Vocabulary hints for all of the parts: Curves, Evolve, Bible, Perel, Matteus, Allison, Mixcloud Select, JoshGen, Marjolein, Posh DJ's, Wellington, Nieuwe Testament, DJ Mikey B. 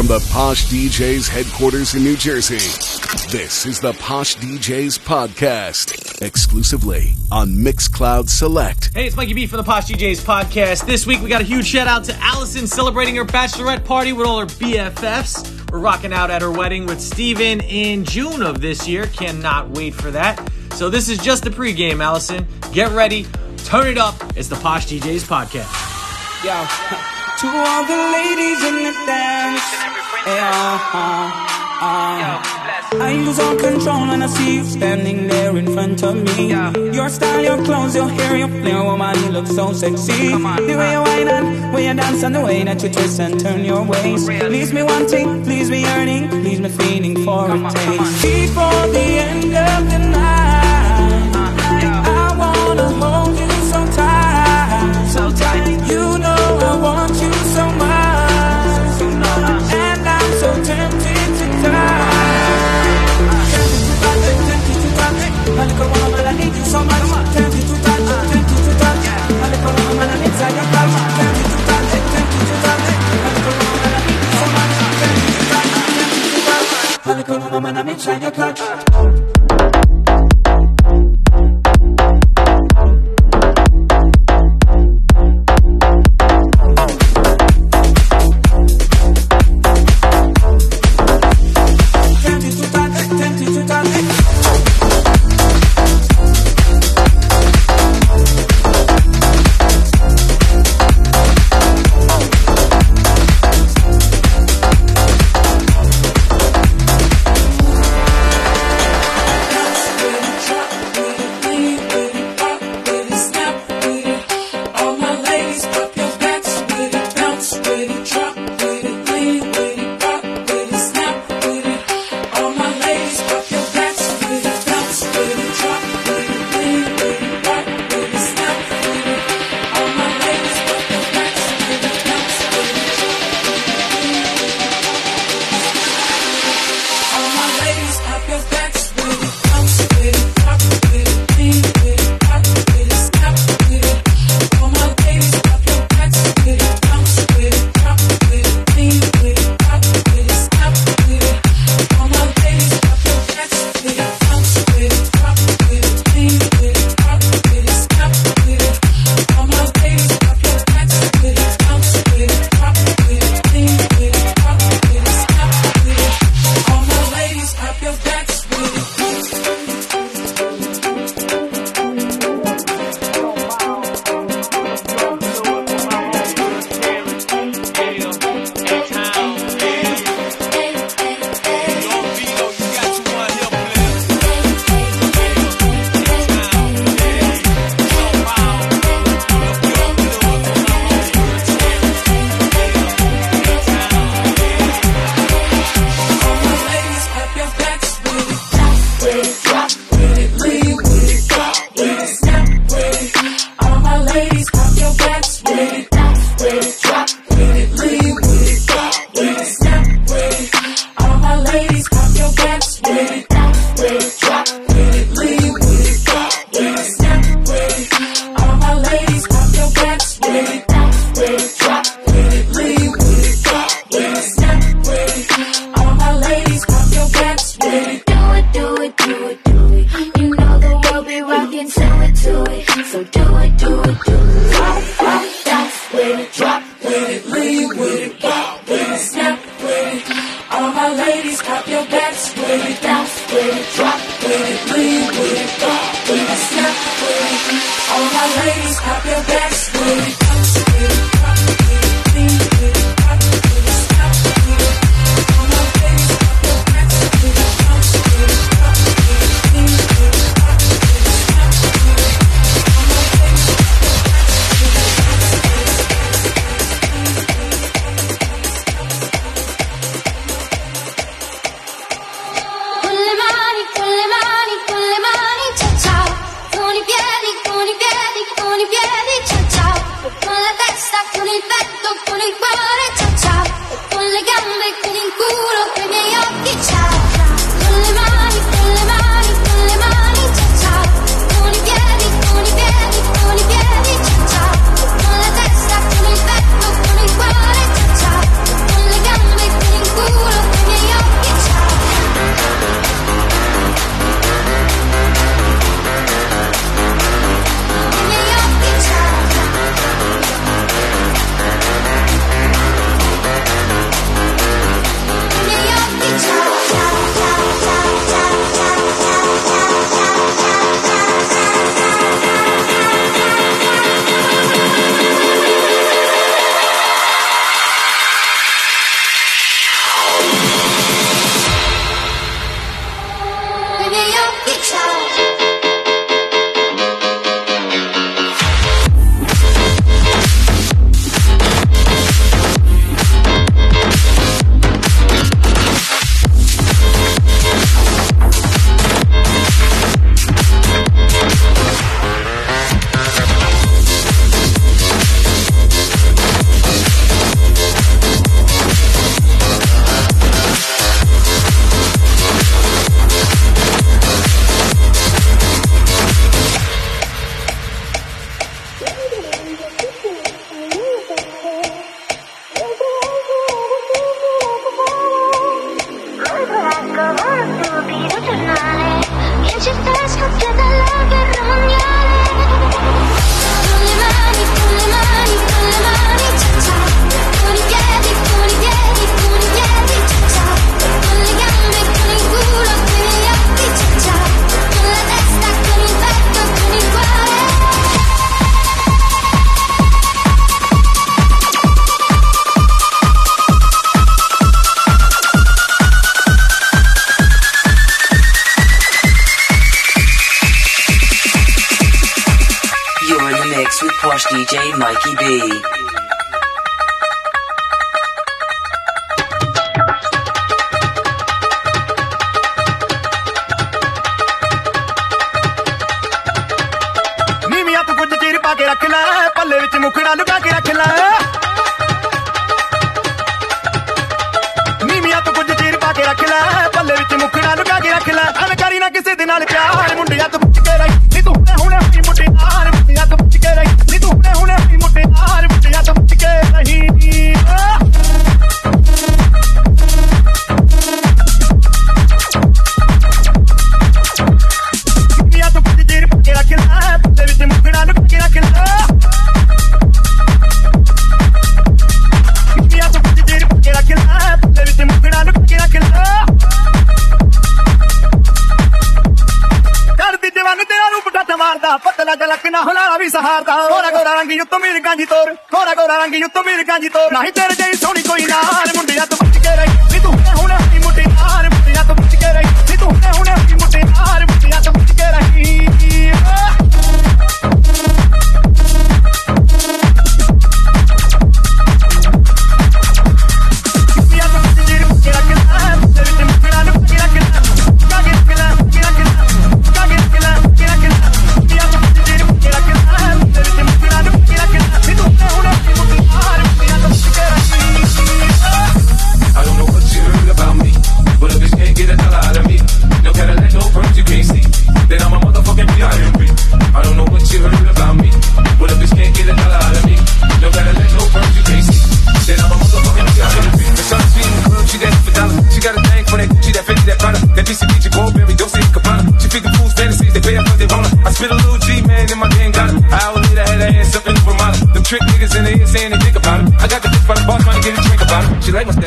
From the Posh DJ's headquarters in New Jersey, this is the Posh DJ's podcast, exclusively on Mixcloud Select. Hey, it's Mikey B from the Posh DJ's podcast. This week we got a huge shout out to Allison celebrating her bachelorette party with all her BFFs. We're rocking out at her wedding with Steven in June of this year. Cannot wait for that. So this is just the pregame, Allison. Get ready, turn it up. It's the Posh DJ's podcast. Yo. To all the ladies in the dance, I lose all control when I see you standing there in front of me. Your style, your clothes, your hair, your flair, woman, you look so sexy. The way you whine and way you dance and the way that you twist and turn your waist leaves me wanting, leaves me yearning, leaves me feeling for a taste. Before the end of the night, I wanna hold you so tight, so tight. You know I want you so much, and I'm so tempted to die. Tempted to touch, tempted to touch. I look around and I need you so much. Tempted to touch, tempted to touch. I look around and I'm inside your palm. Tempted to touch, tempted to touch. I look around and I need you so much. Tempted to touch, tempted to touch. I look around and I'm inside your clutch. Posh DJ Mikey B. नहीं तेरे जैसी सोनी कोई ना मुंडिया तो बच के रही नी तू है हुने अपनी मुटियार मुंडिया तो बच के रही नी तू है हुने अपनी मुटियार मुंडिया तो बच के रही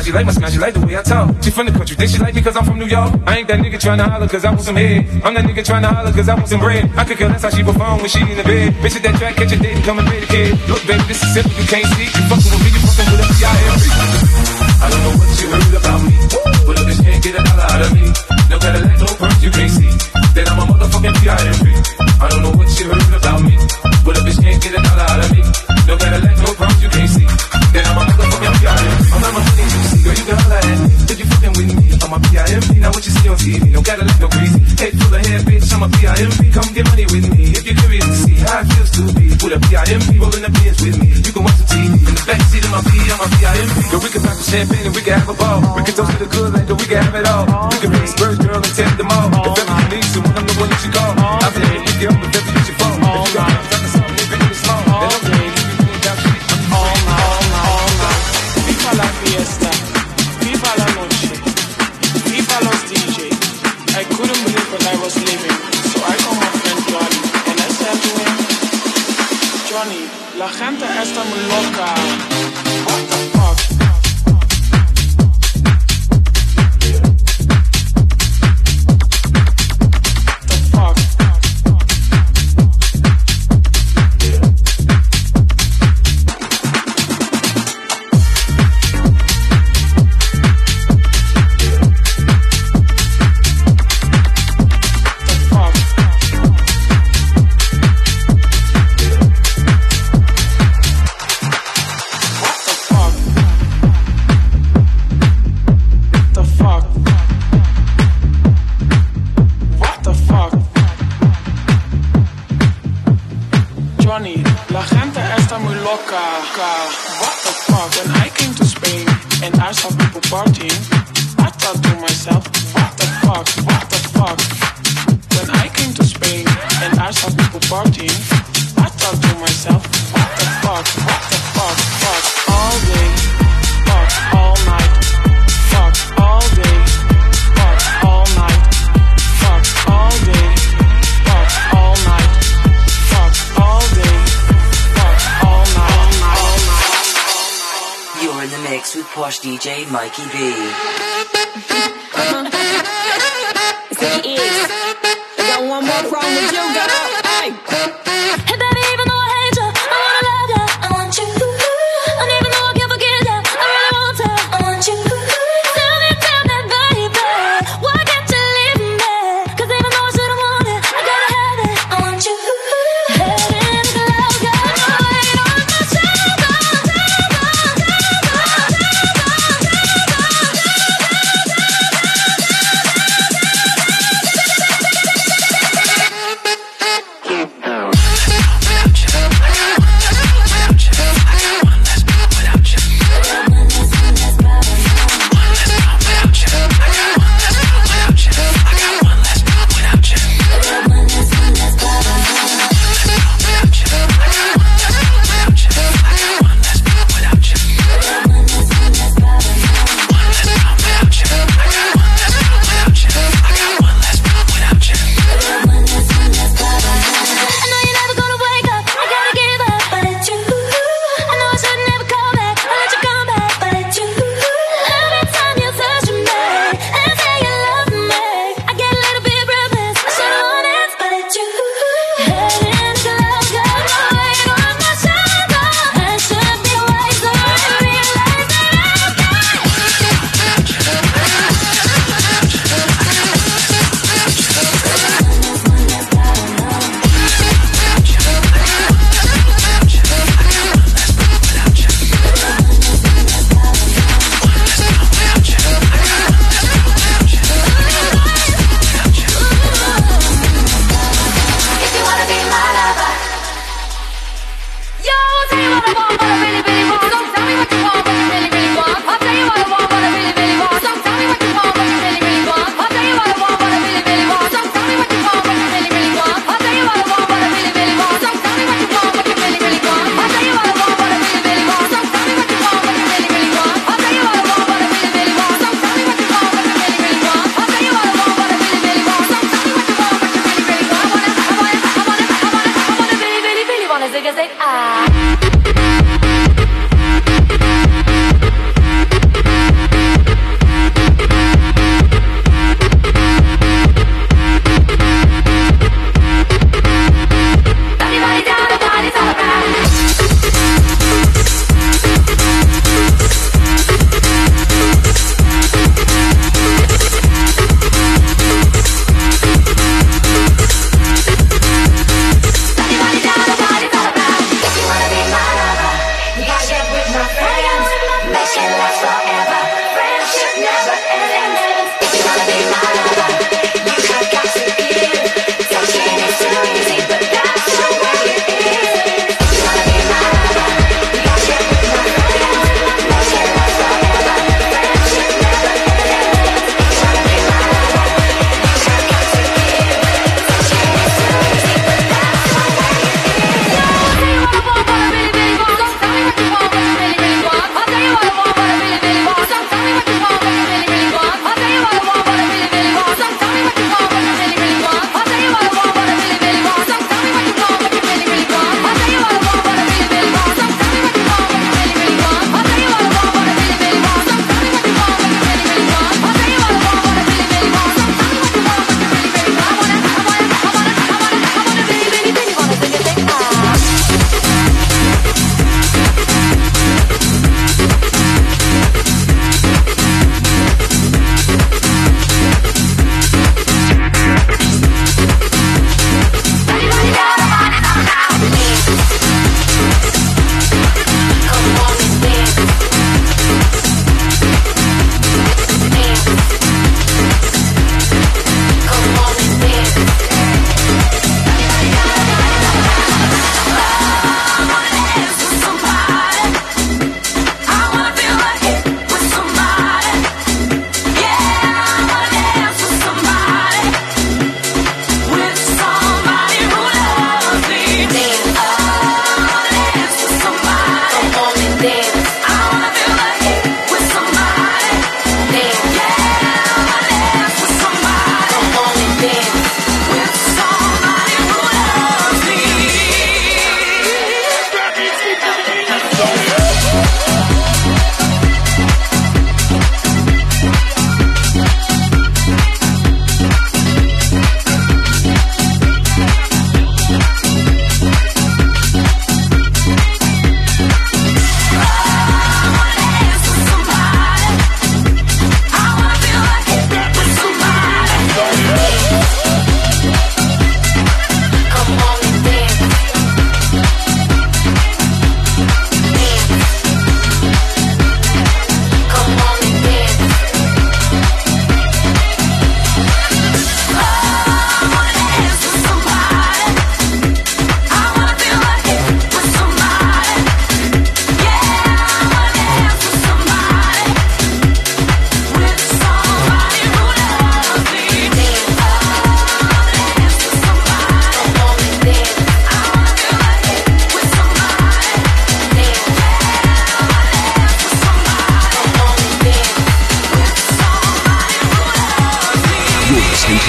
She like my smile, she like the way I talk. She from the country, think she like me cause I'm from New York. I ain't that nigga tryna holler cause I want some head. I'm that nigga tryna holler cause I want some bread. I could kill, that's how she perform when she in the bed. Bitch, at that track, catch a date and come and pay the kid. Look, baby, this is simple, you can't see. You fucking with me, you fucking with FBI. I don't know what you heard about me, but a bitch can't get a dollar out of me. No Cadillac, no perms, you can't see. Then I'm a motherfucking PIMP. I don't know what you heard about me, but a bitch can't get a dollar out of me. No Cadillac, no perms, you can't see. Then I'm a motherfucking PIMP. I'm not my honey, you see, girl, you got all that. If you fucking with me, I'm a PIMP. Now what you see on TV, no Cadillac, no greasy. Head full of hair, bitch, I'm a PIMP. Come get money with me, if you're curious to see how it feels to be with a PIMP, rolling the beers with me. You can watch the TV in the backseat of my P, I'm a PIMP. Yo, we can pop the champagne and we can have a ball. We can toast to the good like that, we can have it all. We can raise birds, girl, and take them all. If ever you need someone, I'm the one that you call. I'll be there with you, I'm the devil that you fall. If you got problems, I can solve them, even if it's small. Then I'm there, you can think about shit. Viva la fiesta, viva la noche, viva los DJ. I couldn't believe what I was living, so I called my friend Johnny, and I said to him, Johnny, la gente está muy loca. What the fuck? All day. DJ Mikey B. It's like it is. I got one more problem with you, girl. Hey. Hey, baby, even though I hate you, I wanna love you. I want you. And even though I can't forget you, I really want to. I want you. Tell me, baby, why can't you leave me? 'Cause even though I shouldn't want it, I gotta have it. I want you.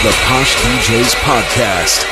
the Posh DJ's podcast.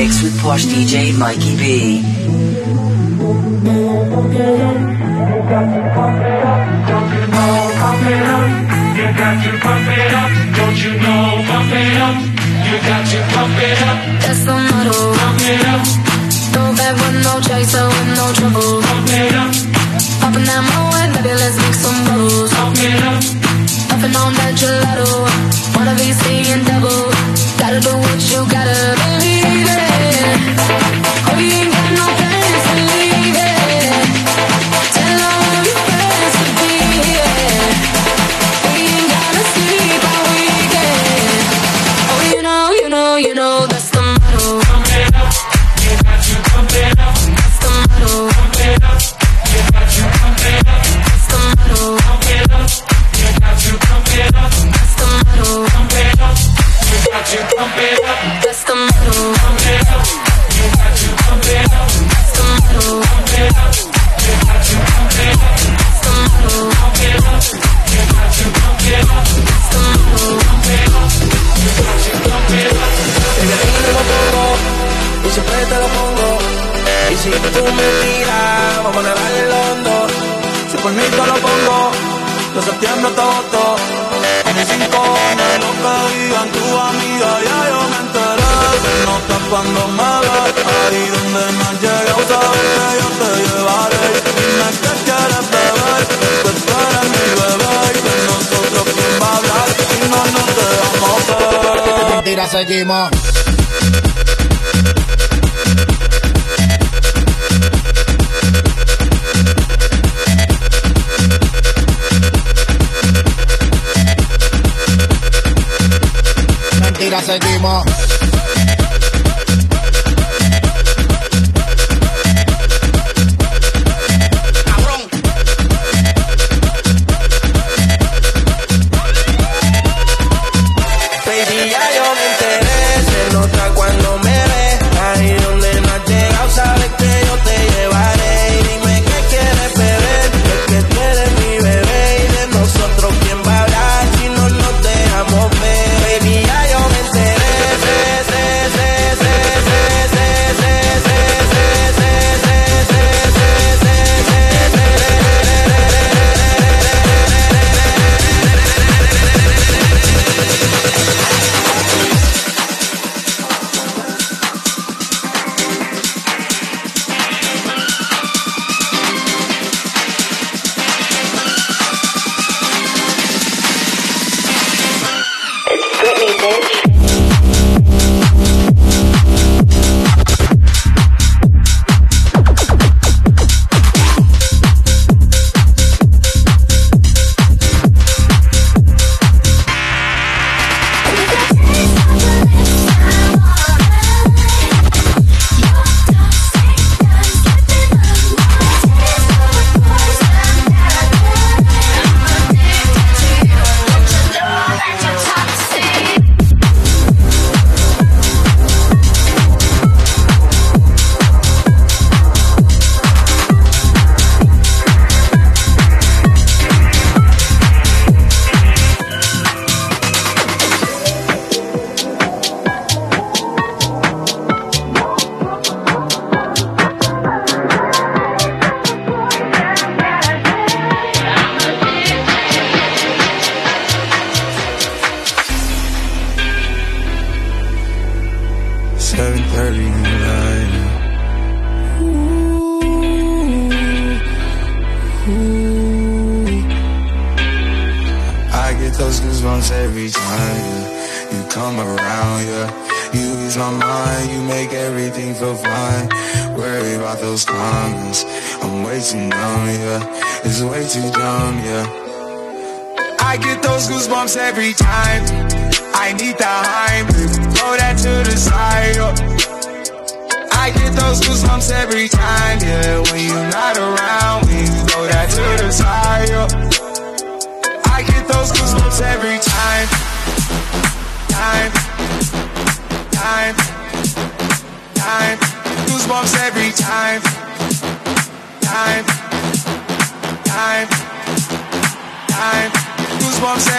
mix with Posh DJ Mikey B. You got to pump it up, don't you know? Pump it up, you got to pump it up. That's the motto. Pump it up. No bad with no chaser with no trouble. Pump it up. Popping that moe and baby, let's make some bubbles. Pump it up. Puffing on that gelato, wanna be seeing double. Gotta do what you gotta, believe it. Oh, you ain't got no plans to leave it. Tell all your friends to be here. You know that's the motto. Pump it up, you got to pump it up. That's the motto. Pump it up, you got to pump it up. That's the motto. Pump it up, you got to pump it up. That's the motto. Pump it up, you got to pump it up. That's the motto. Pump it up, you got to pump it up. That's the motto. Pump it up, you got to pump it up. That's the motto. Pump it up, you got to pump it up. That's the motto. Pump it up, you got to pump it up. Y siempre te lo pongo. Y si tú me tiras, vamos a darle el hondo. Si por mí te lo pongo, lo septiembre te voto. A mis 5 años lo que digan tu amiga, ya yo me enteré. Se nota cuando me ves, ahí donde no has llegado, sabes que yo te llevaré. Dime que quieres beber, que tú eres mi bebé. Y de nosotros quién va a hablar, si no nos dejamos ver. Mentira, seguimos. Mentira, seguimos.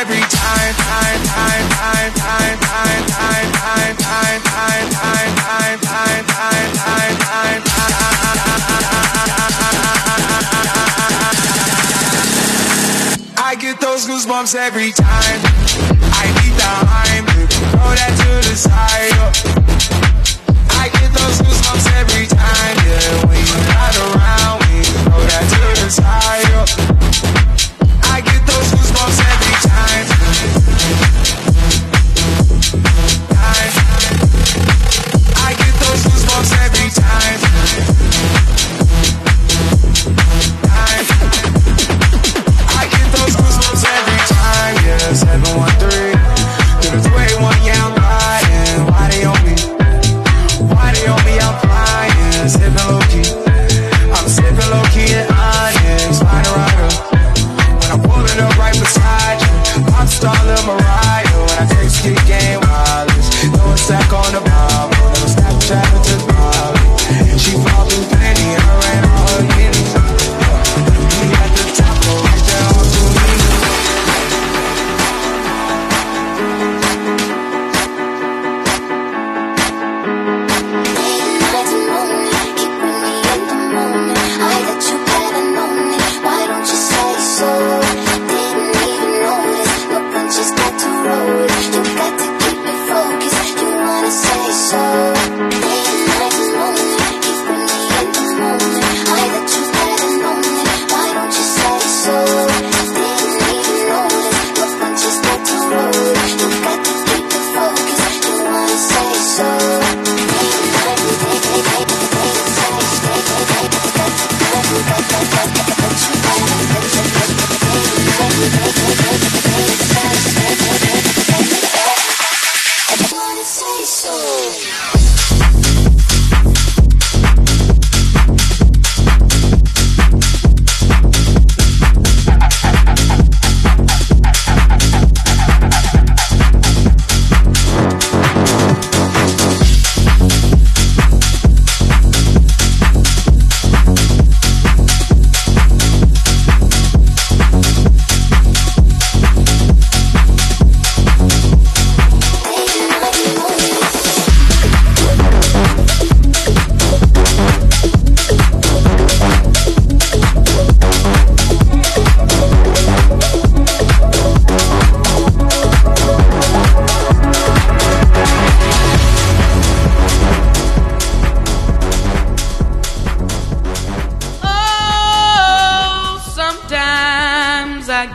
Every time. bounce every time. I need the hype, throw that to the side. I get those goosebumps every time, yeah. When you're not around me, throw that to the side. I get those goosebumps every time. I get those goosebumps every time.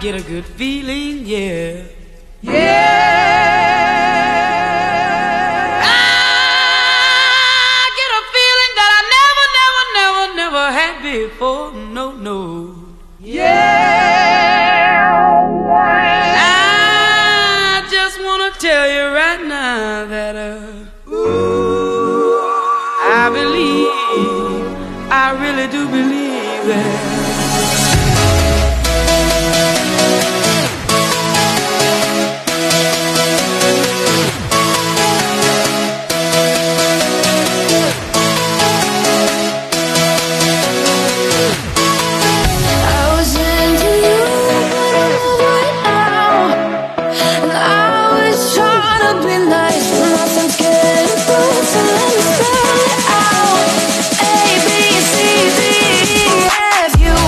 Get a good feeling, yeah. Yeah. I get a feeling that I never had before. No, no. Yeah. I just want to tell you right now that ooh, I believe, I really do believe that. If you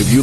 If you